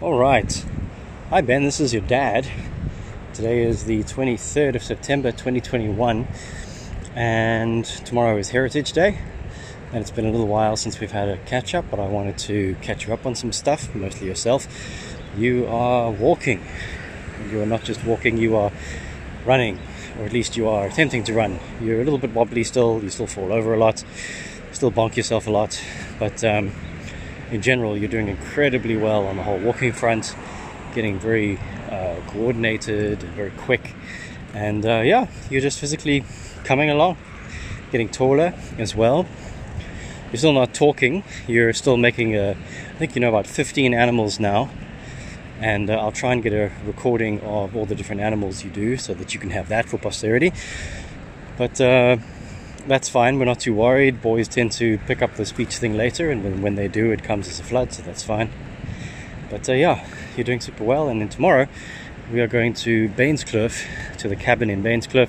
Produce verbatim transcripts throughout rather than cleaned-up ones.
Alright, hi Ben, this is your dad. Today is the twenty-third of September twenty twenty-one, and tomorrow is Heritage Day, and it's been a little while since we've had a catch up, but I wanted to catch you up on some stuff, mostly yourself. You are walking. You are not just walking, you are running, or at least you are attempting to run. You're a little bit wobbly still, you still fall over a lot, still bonk yourself a lot, but um, in general, you're doing incredibly well on the whole walking front, getting very uh, coordinated, very quick, and uh, yeah, you're just physically coming along, getting taller as well. You're still not talking, you're still making a, I think you know about fifteen animals now, and uh, I'll try and get a recording of all the different animals you do so that you can have that for posterity, but uh, that's fine, we're not too worried. Boys tend to pick up the speech thing later, and when they do, it comes as a flood, so that's fine. But uh, yeah, you're doing super well, and then tomorrow we are going to Bainscliff, to the cabin in Bainscliff,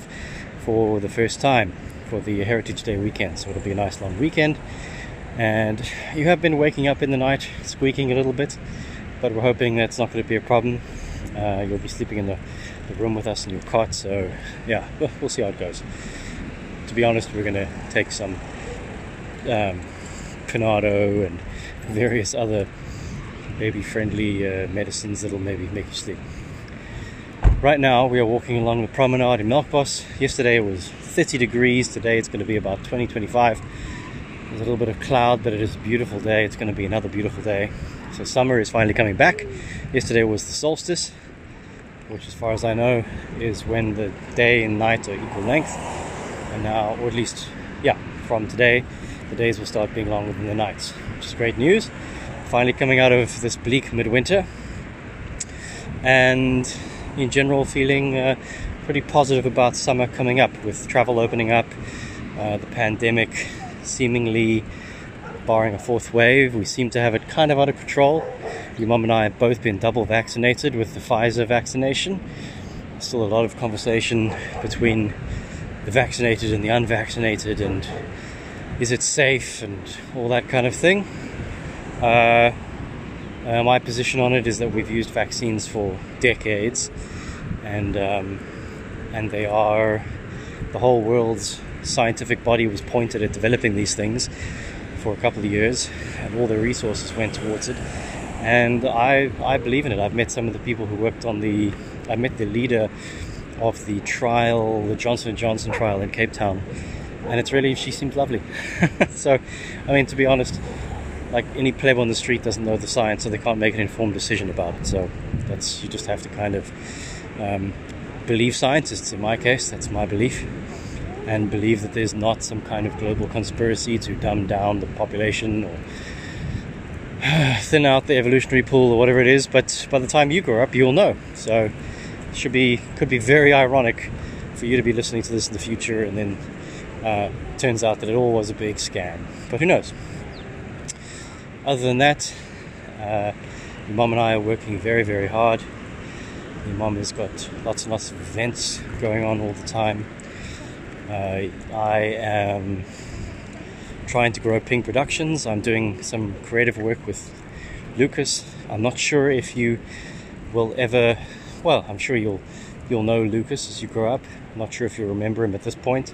for the first time for the Heritage Day weekend, so it'll be a nice long weekend. And you have been waking up in the night, squeaking a little bit, but we're hoping that's not going to be a problem. Uh, you'll be sleeping in the, the room with us in your cot, so yeah, we'll, we'll see how it goes. To be honest, we're going to take some um, Panado and various other baby-friendly uh, medicines that'll maybe make you sleep. Right now, we are walking along the promenade in Melkbos. Yesterday it was thirty degrees. Today it's going to be about twenty, twenty-five. There's a little bit of cloud, but it is a beautiful day. It's going to be another beautiful day. So summer is finally coming back. Yesterday was the solstice, which, as far as I know, is when the day and night are equal length. And now, or at least, yeah, from today, the days will start being longer than the nights, which is great news. Finally coming out of this bleak midwinter, and in general feeling uh, pretty positive about summer coming up, with travel opening up, uh, the pandemic seemingly barring a fourth wave. We seem to have it kind of out of control. Your mum and I have both been double vaccinated with the Pfizer vaccination. Still a lot of conversation between the vaccinated and the unvaccinated, and is it safe and all that kind of thing. Uh, uh, my position on it is that we've used vaccines for decades, and um, and they are, the whole world's scientific body was pointed at developing these things for a couple of years, and all the resources went towards it, and I, I believe in it. I've met some of the people who worked on the, I met the leader of the trial, the Johnson and Johnson trial in Cape Town, and it's really, she seems lovely. So, I mean, to be honest, like, any pleb on the street doesn't know the science, so they can't make an informed decision about it. So that's, you just have to kind of um, believe scientists. In my case, that's my belief, and believe that there's not some kind of global conspiracy to dumb down the population or thin out the evolutionary pool or whatever it is. But by the time you grow up, you'll know. So it should be, could be very ironic for you to be listening to this in the future, and then uh, turns out that it all was a big scam. But who knows? Other than that, uh, your mum and I are working very, very hard. Your mum has got lots and lots of events going on all the time. Uh, I am trying to grow Pink Productions. I'm doing some creative work with Lucas. I'm not sure if you will ever, well, I'm sure you'll you'll know Lucas as you grow up. I'm not sure if you'll remember him at this point,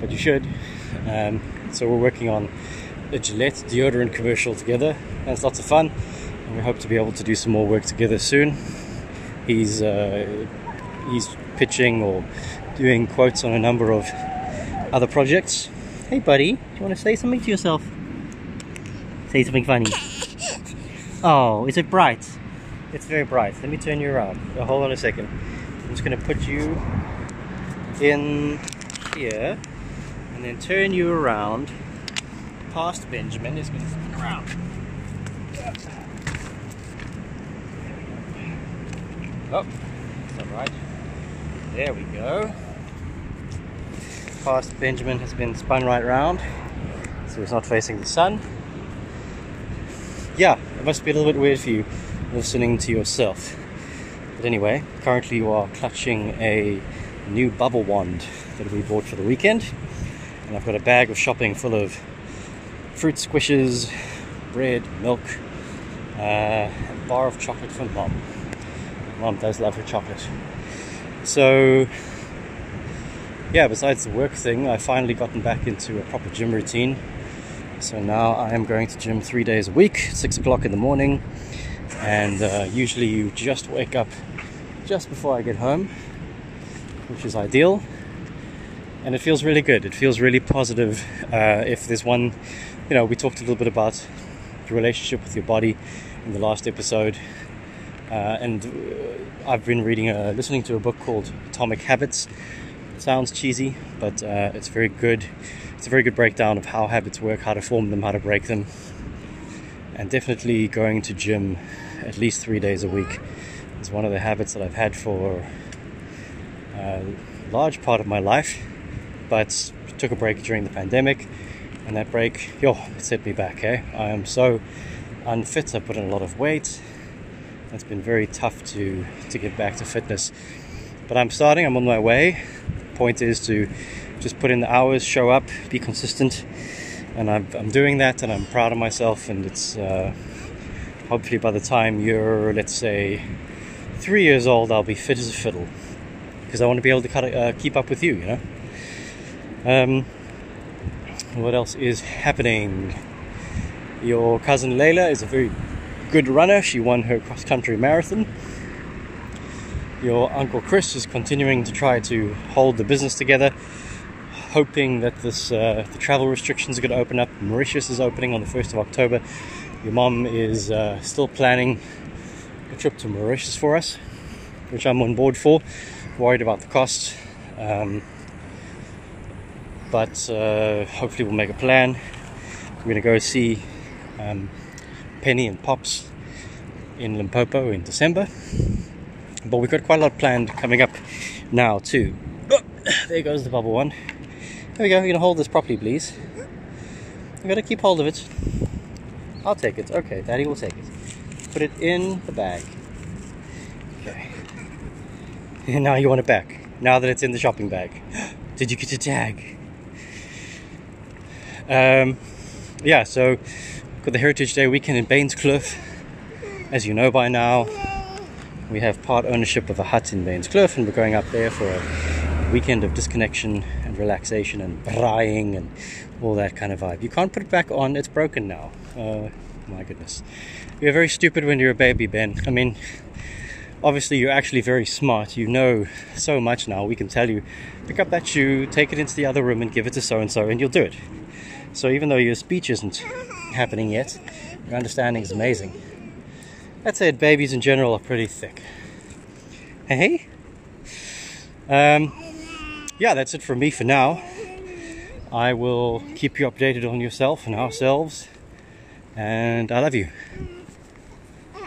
but you should. Um, so we're working on a Gillette deodorant commercial together, and it's lots of fun, and we hope to be able to do some more work together soon. He's uh, he's pitching or doing quotes on a number of other projects. Hey buddy, do you want to say something to yourself? Say something funny. Oh, is it bright? It's very bright. Let me turn you around. Oh, hold on a second. I'm just going to put you in here and then turn you around past Benjamin. Is going to stick around. Oh, that's not right. There we go. Past Benjamin has been spun right round, so it's not facing the sun. Yeah, it must be a little bit weird for you listening to yourself. But anyway, currently you are clutching a new bubble wand that we bought for the weekend, and I've got a bag of shopping full of fruit squishes, bread, milk, uh, a bar of chocolate from mom. Mom does love her chocolate. So yeah, besides the work thing, I've finally gotten back into a proper gym routine. So now I am going to gym three days a week, six o'clock in the morning. And uh, usually you just wake up just before I get home, which is ideal. And it feels really good. It feels really positive. Uh, if there's one, you know, we talked a little bit about your relationship with your body in the last episode. Uh, and I've been reading, a, listening to a book called Atomic Habits. It sounds cheesy, but uh, it's very good. It's a very good breakdown of how habits work, how to form them, how to break them. And definitely going to gym at least three days a week is one of the habits that I've had for a large part of my life. But took a break during the pandemic, and that break, yo, it set me back, eh? I am so unfit. I put in a lot of weight. It's been very tough to, to get back to fitness. But I'm starting, I'm on my way. The point is to just put in the hours, show up, be consistent. And I'm, I'm doing that, and I'm proud of myself. And it's uh, hopefully by the time you're, let's say, three years old, I'll be fit as a fiddle. Because I want to be able to cut, uh, keep up with you, you know? Um, what else is happening? Your cousin Layla is a very good runner. She won her cross-country marathon. Your uncle Chris is continuing to try to hold the business together, hoping that this uh, the travel restrictions are going to open up. Mauritius is opening on the first of October. Your mom is uh, still planning a trip to Mauritius for us, which I'm on board for. Worried about the cost. Um... But uh, hopefully we'll make a plan. We're going to go see um, Penny and Pops in Limpopo in December. But we've got quite a lot planned coming up now too. Oh, there goes the bubble one. There we go. You're going to hold this properly, please. You've got to keep hold of it. I'll take it. Okay, Daddy will take it. Put it in the bag. Okay. And now you want it back. Now that it's in the shopping bag. Did you get a tag? Um, yeah, so got the Heritage Day weekend in Bainscliff. As you know by now, we have part ownership of a hut in Bainscliff, and we're going up there for a weekend of disconnection and relaxation and braaiing and all that kind of vibe. You can't put it back on, it's broken now. Uh, my goodness. You're very stupid when you're a baby, Ben. I mean, obviously you're actually very smart. You know so much now. We can tell you, pick up that shoe, take it into the other room and give it to so-and-so and you'll do it. So even though your speech isn't happening yet, your understanding is amazing. That said, babies in general are pretty thick. Hey? Um, yeah, that's it from me for now. I will keep you updated on yourself and ourselves. And I love you.